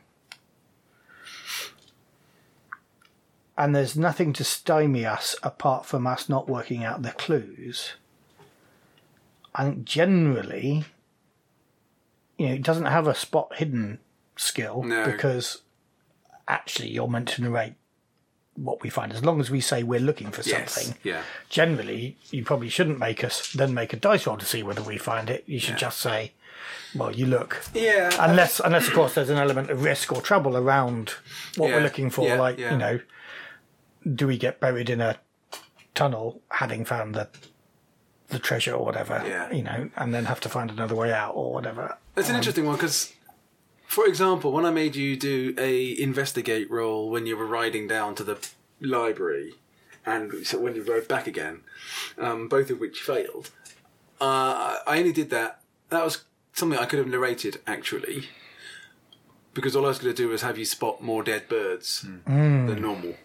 and there's nothing to stymie us apart from us not working out the clues, I think generally, it doesn't have a spot hidden skill because actually you're meant to narrate what we find. As long as we say we're looking for something, generally you probably shouldn't make a dice roll to see whether we find it. You should just say, well, you look. Yeah. Unless of course there's an element of risk or trouble around what we're looking for, do we get buried in a tunnel having found the treasure or whatever, and then have to find another way out or whatever. It's an interesting one because, for example, when I made you do a investigate roll when you were riding down to the library and so when you rode back again, both of which failed, I only did that. That was something I could have narrated, actually, because all I was going to do was have you spot more dead birds than normal.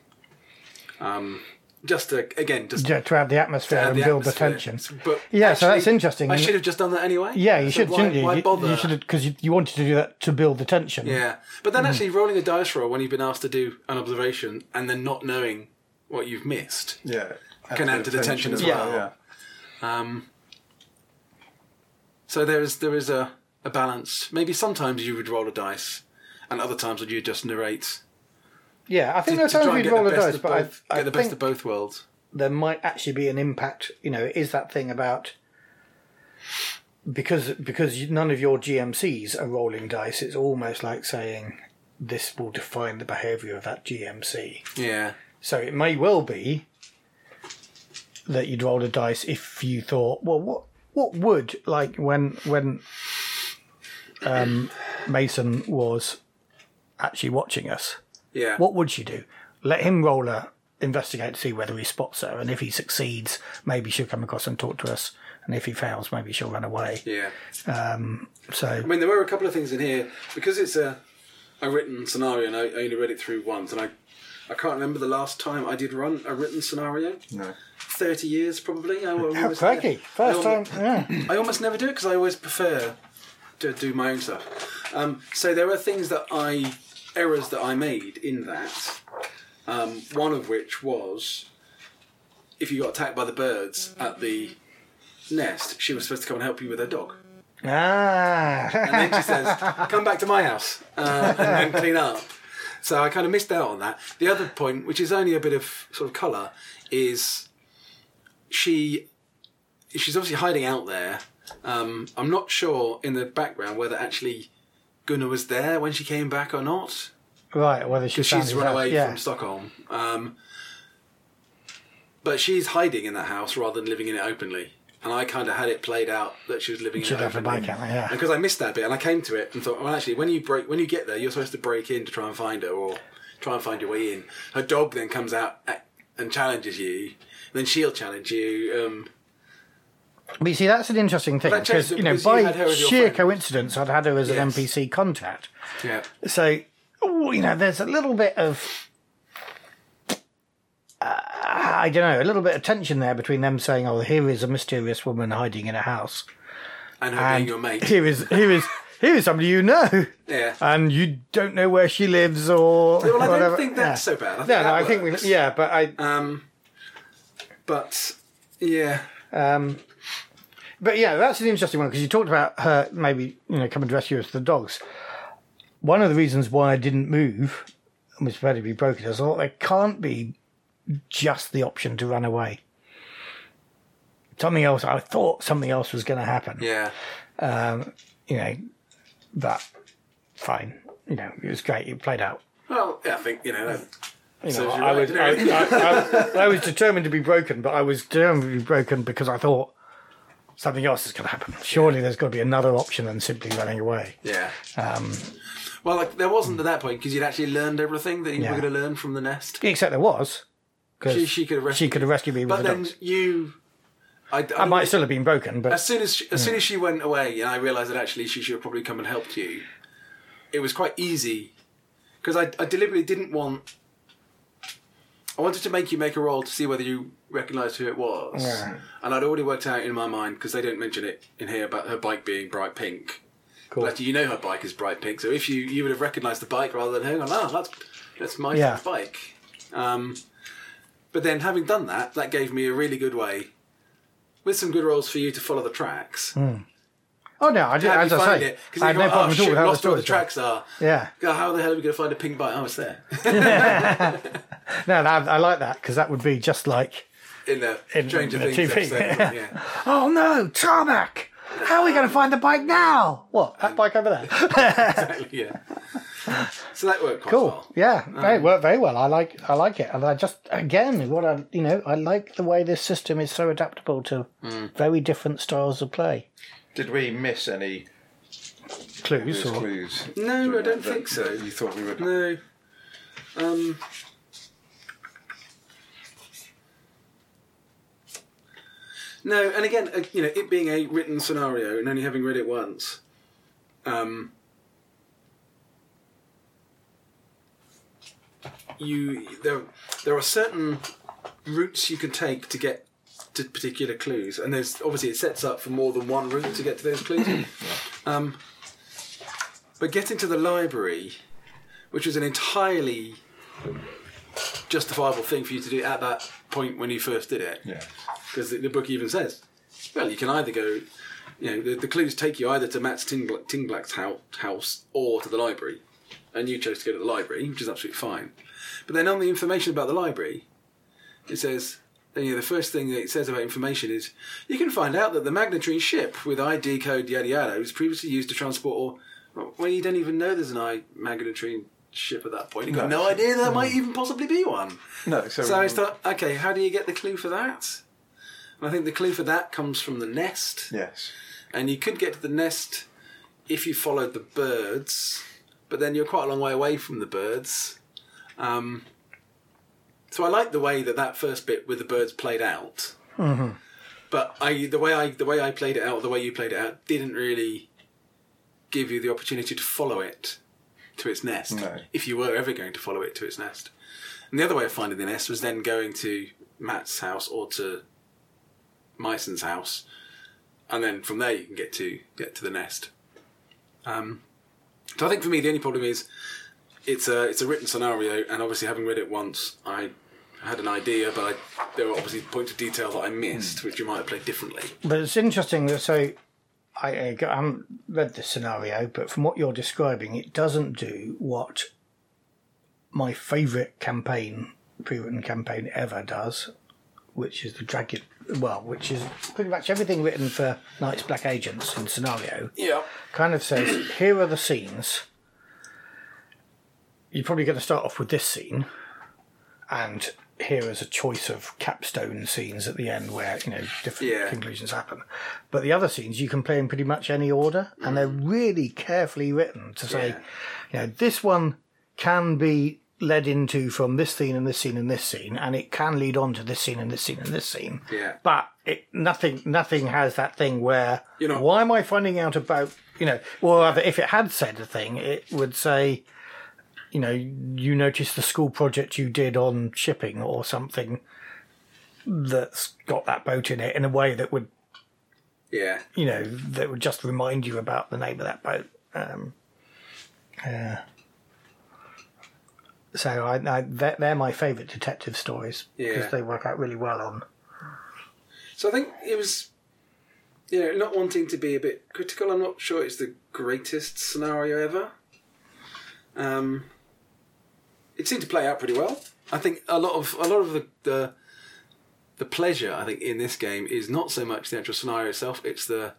To add the atmosphere and build atmosphere. The tension. But so that's interesting. I should have just done that anyway. Yeah, you should, shouldn't you? Why bother? You should have, because you wanted to do that to build the tension. Yeah, but then actually rolling a dice roll when you've been asked to do an observation and then not knowing what you've missed can add to the tension as well. Yeah. So there is a balance. Maybe sometimes you would roll a dice, and other times would you just narrate. Yeah, I think that's how we'd roll the dice, but I get the best of both worlds. There might actually be an impact. It is that thing about because none of your GMCs are rolling dice. It's almost like saying this will define the behaviour of that GMC. Yeah. So it may well be that you'd roll a dice if you thought, well, what would, like when Mason was actually watching us. Yeah. What would she do? Let him roll her, investigate to see whether he spots her, and if he succeeds, maybe she'll come across and talk to us, and if he fails, maybe she'll run away. Yeah. There were a couple of things in here, because it's a written scenario, and I only read it through once, and I can't remember the last time I did run a written scenario. No. 30 years, probably. How cracky. First time, I almost never do it, because I always prefer to do my own stuff. So there are things that errors that I made in that, one of which was if you got attacked by the birds at the nest, she was supposed to come and help you with her dog. And then she says, come back to my house and clean up. So I kind of missed out on that. The other point, which is only a bit of sort of colour, is she's obviously hiding out there. I'm not sure in the background whether actually Gunnar was there when she came back or not. Right, whether she's run away from Stockholm. But she's hiding in that house rather than living in it openly. And I kind of had it played out that she was living in it openly. She'd have a bike out, yeah. Because I missed that bit, and I came to it and thought, well, actually, when you get there, you're supposed to break in to try and find her or try and find your way in. Her dog then comes out and challenges you. And then she'll challenge you. But you see, that's an interesting thing. Because, you know, by sheer coincidence, I'd had her as an NPC contact. Yeah. So, you know, there's a little bit of... I don't know, a little bit of tension there between them saying, "Oh, here is a mysterious woman hiding in a house," and her being your mate. Here is somebody you know, yeah, and you don't know where she lives or whatever. Well, I don't think that's so bad. I think but yeah, that's an interesting one because you talked about her maybe coming to rescue us with the dogs. One of the reasons why I didn't move and was prepared to be broken is I thought there can't be just the option to run away. Something else, I thought something else was going to happen. Yeah. But fine. It was great. It played out. Well, yeah, I think, I was determined to be broken, but I was determined to be broken because I thought something else is going to happen. Surely there's got to be another option than simply running away. Yeah. Well, there wasn't at that point because you'd actually learned everything that you were going to learn from the nest. Except there was. She could have rescued me with the dogs. But then you... I might still have been broken, but... As soon as she went away and I realised that actually she should have probably come and helped you, it was quite easy. Because I deliberately didn't want... I wanted to make you make a roll to see whether you recognised who it was. Yeah. And I'd already worked out in my mind, because they don't mention it in here, about her bike being bright pink. Cool. But her bike is bright pink, so if you would have recognised the bike rather than, that's my bike. But then, having done that, that gave me a really good way, with some good rolls for you to follow the tracks. Mm. Oh no, I didn't. As I say, I had no problem at all with how lost all the tracks are. Yeah. How the hell are we going to find a pink bike? Oh, it's there. No, I like that because that would be just like in Stranger Things TV. Yeah. Oh no, tarmac! How are we going to find the bike now? What? That bike over there? Exactly. Yeah. So that worked quite well. Yeah, it worked very well. I like it, and I just I like the way this system is so adaptable to very different styles of play. Did we miss any clues? No, I don't think so. You thought we would? No. No, and again, it being a written scenario and only having read it once. There are certain routes you can take to get to particular clues, and there's obviously it sets up for more than one route to get to those clues. Yeah. But getting to the library, which was an entirely justifiable thing for you to do at that point when you first did it, because the book even says, well, you can either go, the clues take you either to Matt's Tingblack's house or to the library. And you chose to go to the library, which is absolutely fine. But then on the information about the library, it says, the first thing that it says about information is, you can find out that the Magnetrine ship with ID code yada yada was previously used to transport, well, you don't even know there's an Magnetrine ship at that point. You've got no idea there might even possibly be one. No. So I thought, okay, how do you get the clue for that? And I think the clue for that comes from the nest. Yes. And you could get to the nest if you followed the birds... But then you're quite a long way away from the birds. So I like the way that first bit with the birds played out. Mm-hmm. But the way I played it out, the way you played it out, didn't really give you the opportunity to follow it to its nest. No. If you were ever going to follow it to its nest. And the other way of finding the nest was then going to Matt's house or to Myson's house. And then from there you can get to the nest. So I think for me the only problem is it's a written scenario, and obviously having read it once I had an idea, but there were obviously points of detail that I missed, which you might have played differently. But it's interesting that I haven't read this scenario, but from what you're describing, it doesn't do what my favourite pre-written campaign ever does, which is the Dragon. Well, which is pretty much everything written for Knight's Black Agents in scenario. Yeah. Kind of says, here are the scenes. You're probably going to start off with this scene. And here as a choice of capstone scenes at the end where, you know, different conclusions happen. But the other scenes you can play in pretty much any order, and they're really carefully written to say, you know, this one can be led into from this scene and this scene and this scene, and it can lead on to this scene and this scene and this scene. Yeah. But it, nothing has that thing where, you know, why am I finding out about, you know, or if it had said a thing, it would say, you know, you noticed the school project you did on shipping or something that's got that boat in it in a way that would, you know, that would just remind you about the name of that boat. So they're my favourite detective stories because they work out really well on. So I think it was, you know, not wanting to be a bit critical, I'm not sure it's the greatest scenario ever. It seemed to play out pretty well. I think a lot of the pleasure I think in this game is not so much the actual scenario itself; it's the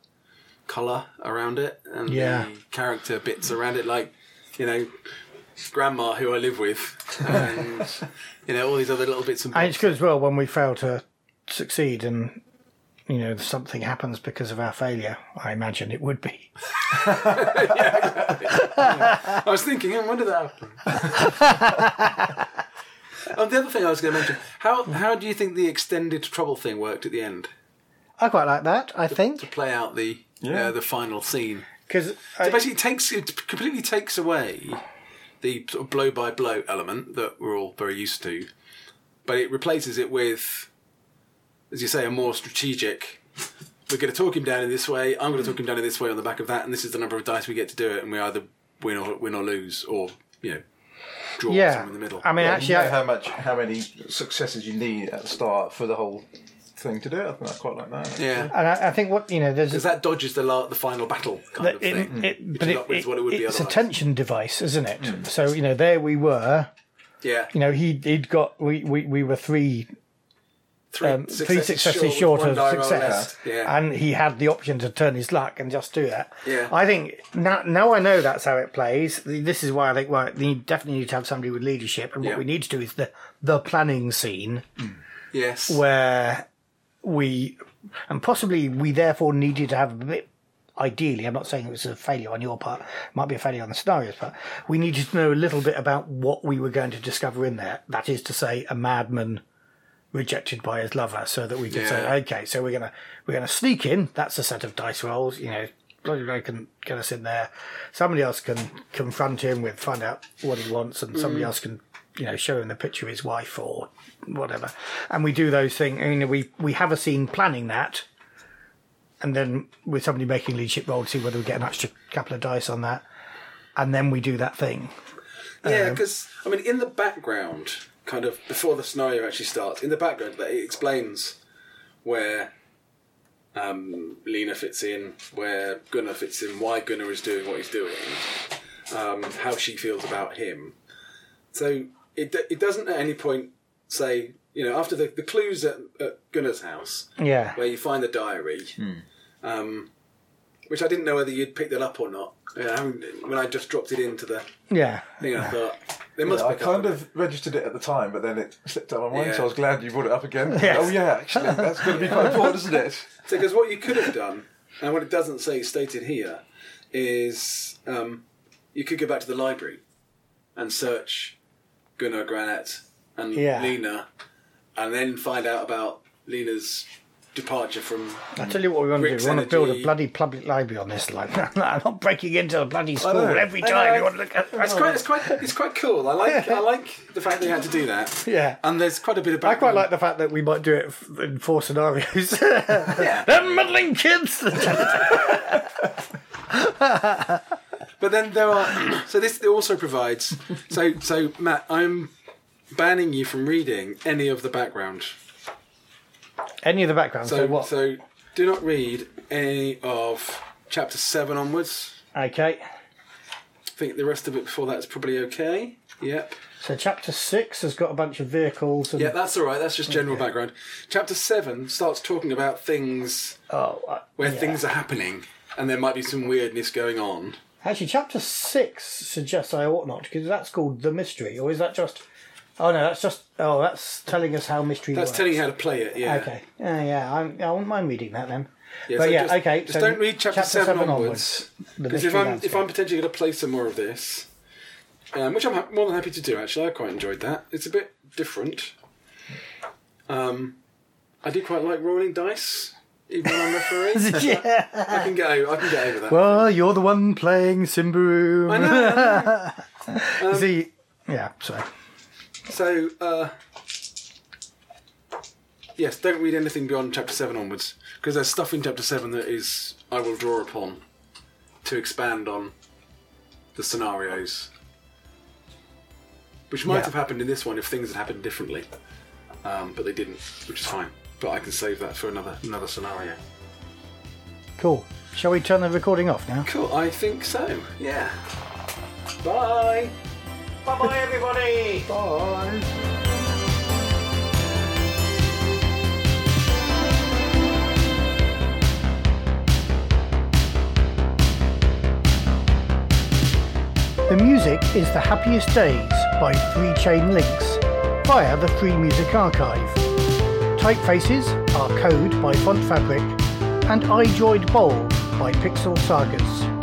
colour around it and the character bits around it, like, you know, Grandma who I live with, and you know, all these other little bits and bits. And it's good as well when we fail to succeed and, you know, something happens because of our failure. I imagine it would be. I was thinking, when did that happen? The other thing I was going to mention, how do you think the extended trouble thing worked at the end? I quite like that, I think. To play out the final scene. Because it completely takes away the sort of blow-by-blow element that we're all very used to, but it replaces it with, as you say, a more strategic, we're going to talk him down in this way, I'm going to talk him down in this way on the back of that, and this is the number of dice we get to do it, and we either win or lose, or, you know, draw somewhere in the middle. I mean, actually, you know how many successes you need at the start for the whole thing to do it. I think I quite like that. Actually. Yeah, and I think what, you know, there's that dodges the final battle kind of thing. It's a tension device, isn't it? Mm. So, you know, there we were. Yeah. You know, he'd got we were three successes short of success, and he had the option to turn his luck and just do that. Yeah. I think now I know that's how it plays. This is why I think you definitely need to have somebody with leadership, and what we need to do is the planning scene. Mm. Yes. Where we therefore needed to have a bit, ideally, I'm not saying it was a failure on your part, it might be a failure on the scenario's part, we needed to know a little bit about what we were going to discover in there. That is to say, a madman rejected by his lover, so that we could say, okay, so we're gonna sneak in, that's a set of dice rolls, you know, bloody can get us in there, somebody else can confront him with, find out what he wants, and somebody else can, you know, show him the picture of his wife or whatever. And we do those things. I mean, we have a scene planning that, and then with somebody making leadership roll to see whether we get an extra couple of dice on that. And then we do that thing. Yeah, because, I mean, in the background, kind of before the scenario actually starts, in the background, it explains where Lena fits in, where Gunnar fits in, why Gunnar is doing what he's doing, how she feels about him. So it doesn't at any point say, you know, after the clues at Gunnar's house, where you find the diary, which I didn't know whether you'd pick that up or not. You know, when I just dropped it into the thing, I thought, they must pick up. I kind of registered it at the time, but then it slipped out of my mind, so I was glad you brought it up again. Yes. Oh, yeah, actually, that's going to be quite important, isn't it? So, because what you could have done, and what it doesn't say stated here, is you could go back to the library and search Gunnar Granat and Lena, and then find out about Lena's departure from. I tell you what we want to do. We want to build a bloody public library on this. Like, I'm not breaking into a bloody school every time you want to look at. It's quite cool. I like the fact that you had to do that. Yeah. And there's quite a bit of background. I quite like the fact that we might do it in 4 scenarios. Them muddling kids. But then there are. So this also provides. So Matt, I'm banning you from reading any of the background. Any of the background. So what? So do not read any of chapter 7 onwards. Okay. I think the rest of it before that's probably okay. Yep. So chapter 6 has got a bunch of vehicles. And that's all right. That's just general background. Chapter 7 starts talking about things where things are happening, and there might be some weirdness going on. Actually, chapter 6 suggests I ought not, because that's called The Mystery, or is that just Oh no, that's just that's telling us how mystery works. That's telling you how to play it. Yeah. Okay. Yeah. I wouldn't mind reading that then. Yeah, but so okay. Just so don't read chapter seven onwards. Because if I'm potentially going to play some more of this, which I'm more than happy to do. Actually, I quite enjoyed that. It's a bit different. I do quite like rolling dice, even when I'm refereeing. Yeah. I can get over that. Well, you're the one playing Simbaroom. I know. Sorry. So, yes, don't read anything beyond Chapter 7 onwards, because there's stuff in Chapter 7 that is I will draw upon to expand on the scenarios, which might have happened in this one if things had happened differently, but they didn't, which is fine. But I can save that for another scenario. Cool. Shall we turn the recording off now? Cool, I think so, yeah. Bye! Bye-bye, everybody! Bye! The music is The Happiest Days by Three Chain Links via the Free Music Archive. Typefaces are Code by Fontfabric and iDroid Bold by Pixel Sagas.